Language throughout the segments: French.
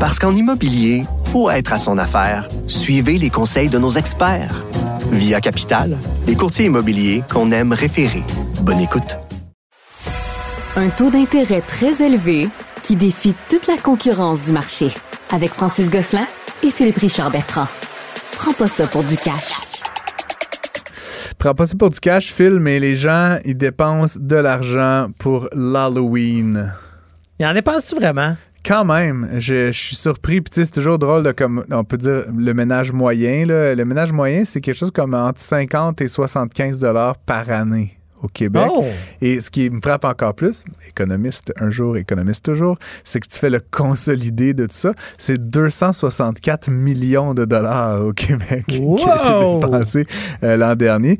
Parce qu'en immobilier, pour être à son affaire, suivez les conseils de nos experts. Via Capital, les courtiers immobiliers qu'on aime référer. Bonne écoute. Un taux d'intérêt très élevé qui défie toute la concurrence du marché. Avec Francis Gosselin et Philippe Richard-Bertrand. Prends pas ça pour du cash. Prends pas ça pour du cash, Phil, mais les gens, ils dépensent de l'argent pour l'Halloween. Ils en dépensent-tu vraiment? Quand même, je suis surpris. Puis tu sais, c'est toujours drôle de, comme on peut dire, le ménage moyen. Là. Le ménage moyen, c'est quelque chose comme entre 50 et 75 $ par année au Québec. Oh. Et ce qui me frappe encore plus, économiste un jour, économiste toujours, c'est que tu fais le consolidé de tout ça, c'est 264 millions de dollars au Québec qui a été dépensé l'an dernier.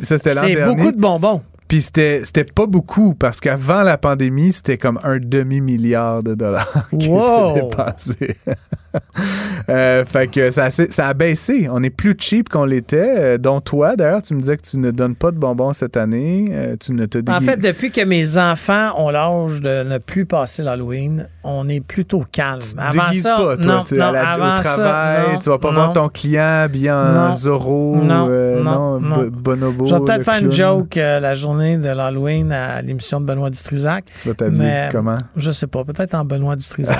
Ça, c'était l'an dernier. C'est beaucoup de bonbons. Puis c'était pas beaucoup, parce qu'avant la pandémie, c'était comme un demi-milliard de dollars qui était dépensé. Fait que ça a baissé. On est plus cheap qu'on l'était, dont toi, d'ailleurs, tu me disais que tu ne donnes pas de bonbons cette année. Tu ne te déguises. En fait, depuis que mes enfants ont l'âge de ne plus passer l'Halloween, on est plutôt calme. Tu ne déguises pas, toi. Non, tu es au travail, tu vas pas voir ton client habillé en Zorro, Bonobo. Je vais peut-être faire une joke la journée de l'Halloween à l'émission de Benoît Dutrizac. Tu vas t'habiller comment? Je sais pas, peut-être en Benoît Dutrizac.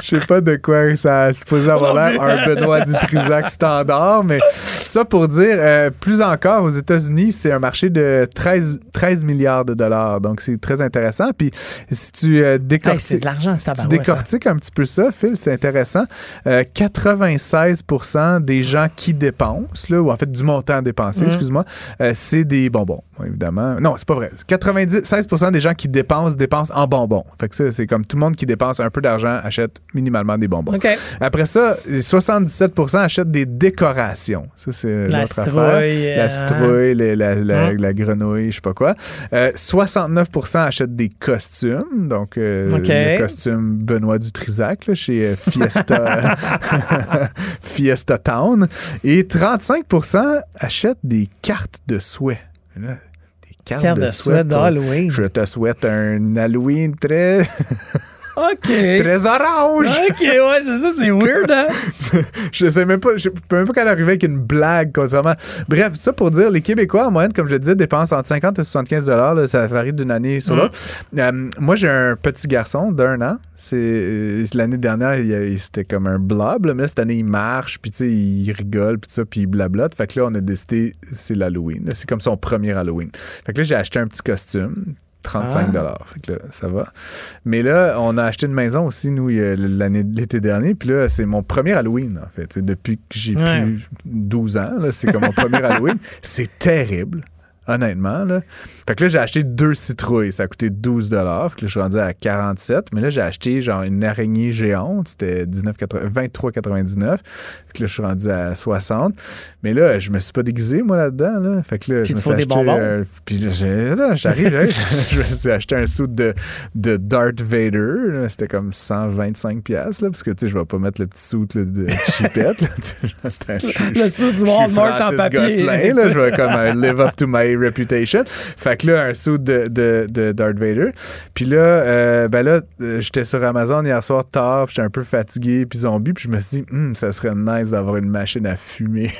Je sais pas de quoi ça supposait avoir l'air, un Benoît Dutrizac standard, mais ça pour dire, plus encore, aux États-Unis, c'est un marché de 13 milliards de dollars, donc c'est très intéressant. Puis si tu décortiques un petit peu ça, Phil, c'est intéressant, 96% des gens qui dépensent, là, ou en fait du montant dépensé, c'est des bonbons, évidemment. Non, c'est pas vrai. 96% des gens qui dépensent en bonbons. Fait que ça, c'est comme tout le monde qui dépense un peu d'argent achète minimalement des bonbons. Okay. Après ça, 77% achètent des décorations. Ça, c'est la citrouille. La citrouille, la grenouille, je sais pas quoi. 69% achètent des costumes. Donc, le costume Benoît Dutrizac là, chez Fiesta, Fiesta Town. Et 35% achètent des cartes de souhait. Là, des cartes de souhait d'Halloween. Je te souhaite un Halloween très... Okay. Très orange. OK, ouais, c'est ça, c'est weird, hein? Je sais même pas, je peux même pas qu'elle arrivait avec une blague, concernant. Bref, ça pour dire, les Québécois, en moyenne, comme je le disais, dépensent entre 50 et 75 $, ça varie d'une année sur l'autre. Moi, j'ai un petit garçon d'1 an. L'année dernière, c'était comme un blob, là, mais là, cette année, il marche, puis tu sais, il rigole, puis ça, puis il blablote. Fait que là, on a décidé, c'est l'Halloween. Là, c'est comme son premier Halloween. Fait que là, j'ai acheté un petit costume. 35 $. Fait que là, ça va. Mais là, on a acheté une maison aussi, nous, l'été dernier. Puis là, c'est mon premier Halloween, en fait. C'est depuis que j'ai plus 12 ans, là, c'est comme mon premier Halloween. C'est terrible, honnêtement. Là. Fait que là, j'ai acheté 2 citrouilles. Ça a coûté 12 $. Fait que là, je suis rendu à 47. Mais là, j'ai acheté genre une araignée géante. C'était 23,99. Fait que là, je suis rendu à 60. Mais là, je me suis pas déguisé, moi, là-dedans. Là. Fait que là, je me suis acheté... puis là, je me suis acheté un suit de Darth Vader. Là. C'était comme 125 $, là, parce que, tu sais, je vais pas mettre le petit suit là, de chipette. Le suit du Walmart en papier. Gosselin, là. Je vais comme live up to my reputation. Fait que là, un suit de Darth Vader. Puis là, j'étais sur Amazon hier soir tard, puis j'étais un peu fatigué, puis zombie, puis je me suis dit, ça serait nice d'avoir une machine à fumer.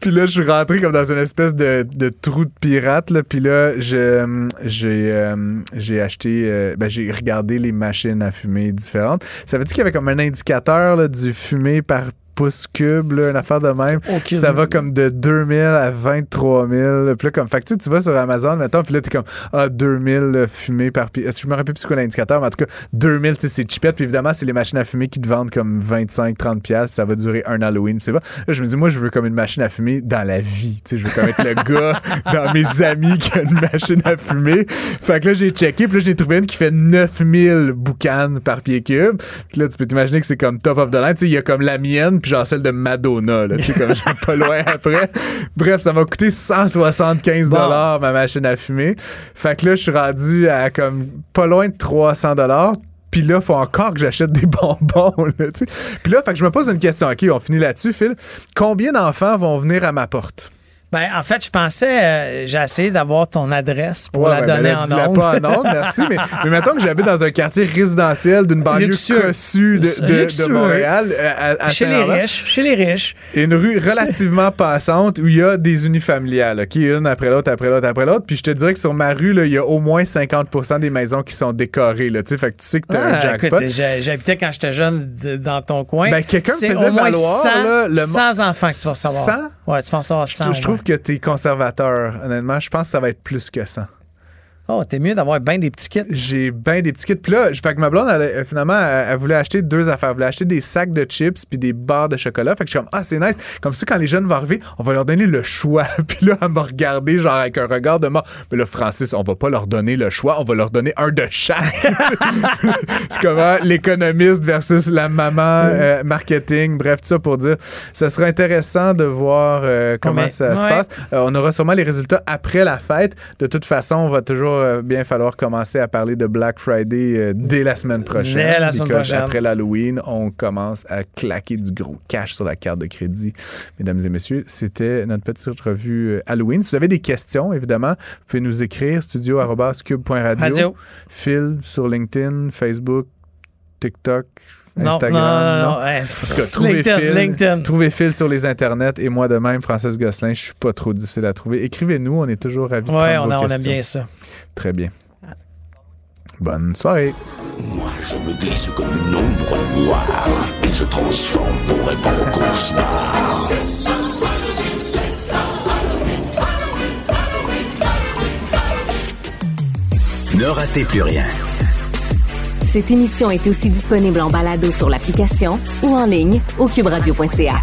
Puis là, je suis rentré comme dans une espèce de trou de pirate. Là. Puis là, j'ai acheté... j'ai regardé les machines à fumer différentes. Ça veut dire qu'il y avait comme un indicateur là, du fumé par pouces cubes, là, une affaire de même. Okay, ça va comme de 2000 à 23 000. Puis là, comme, fait que tu vas sur Amazon, mettons, puis là, t'es comme, 2000 fumées par pied. Je me rappelle plus quoi l'indicateur, mais en tout cas, 2000, c'est cheapette. Puis évidemment, c'est les machines à fumer qui te vendent comme 25-30$, puis ça va durer un Halloween. Là, je me dis, moi, je veux comme une machine à fumer dans la vie. Tu sais, je veux comme être le gars dans mes amis qui a une machine à fumer. Fait que là, j'ai checké, puis là, j'ai trouvé une qui fait 9000 boucanes par pied cube. Puis là, tu peux t'imaginer que c'est comme top of the line. Tu sais, il y a comme la mienne, puis genre celle de Madonna, là. Tu sais, comme j'en ai pas loin après. Bref, ça m'a coûté 175$ ma machine à fumer. Fait que là, je suis rendu à comme pas loin de 300$. Puis là, faut encore que j'achète des bonbons. Puis là, fait que je me pose une question. OK, on finit là-dessus, Phil. Combien d'enfants vont venir à ma porte? Ben, en fait, je pensais, j'ai essayé d'avoir ton adresse pour donner en ondes. Dis-la pas en ondes, merci, mais mettons que j'habite dans un quartier résidentiel d'une banlieue cossue de Montréal. Chez les riches. Une rue relativement passante où il y a des unifamiliales, OK, une après l'autre. Puis je te dirais que sur ma rue, il y a au moins 50% des maisons qui sont décorées. Là, fait que tu sais que t'as un jackpot. Écoute, j'habitais quand j'étais jeune dans ton coin. Ben, quelqu'un me faisait valoir... 100 enfants que tu vas savoir. 100? Ouais, tu vas en savoir 100. Je trouve que t'es conservateur. Honnêtement, je pense que ça va être plus que 100. Oh, t'es mieux d'avoir bien des petits kits. J'ai bien des petits kits. Puis là, fait que ma blonde, elle, finalement, elle voulait acheter deux affaires. Elle voulait acheter des sacs de chips puis des barres de chocolat. Fait que je suis comme, ah, c'est nice. Comme ça, quand les jeunes vont arriver, on va leur donner le choix. Puis là, elle m'a regardé, genre, avec un regard de mort. Mais là, Francis, on va pas leur donner le choix. On va leur donner un de chaque. C'est comme l'économiste versus la maman, marketing. Bref, tout ça pour dire, ce sera intéressant de voir comment ça se passe. On aura sûrement les résultats après la fête. De toute façon, on va toujours bien falloir commencer à parler de Black Friday dès la semaine prochaine. Après l'Halloween, on commence à claquer du gros cash sur la carte de crédit. Mesdames et messieurs, c'était notre petite revue Halloween. Si vous avez des questions, évidemment, vous pouvez nous écrire studio@cube.radio. Phil sur LinkedIn, Facebook, TikTok, Instagram. Non. Hey, en tout cas, trouvez Phil sur les internets et moi de même, Francis Gosselin, je suis pas trop difficile à trouver. Écrivez-nous, on est toujours ravis de prendre vos questions. Oui, on aime bien ça. Très bien. Bonne soirée. Moi, je me glisse comme une ombre noire et je transforme vos rêves en cauchemars. Ne ratez plus rien. Cette émission est aussi disponible en balado sur l'application ou en ligne au cube-radio.ca.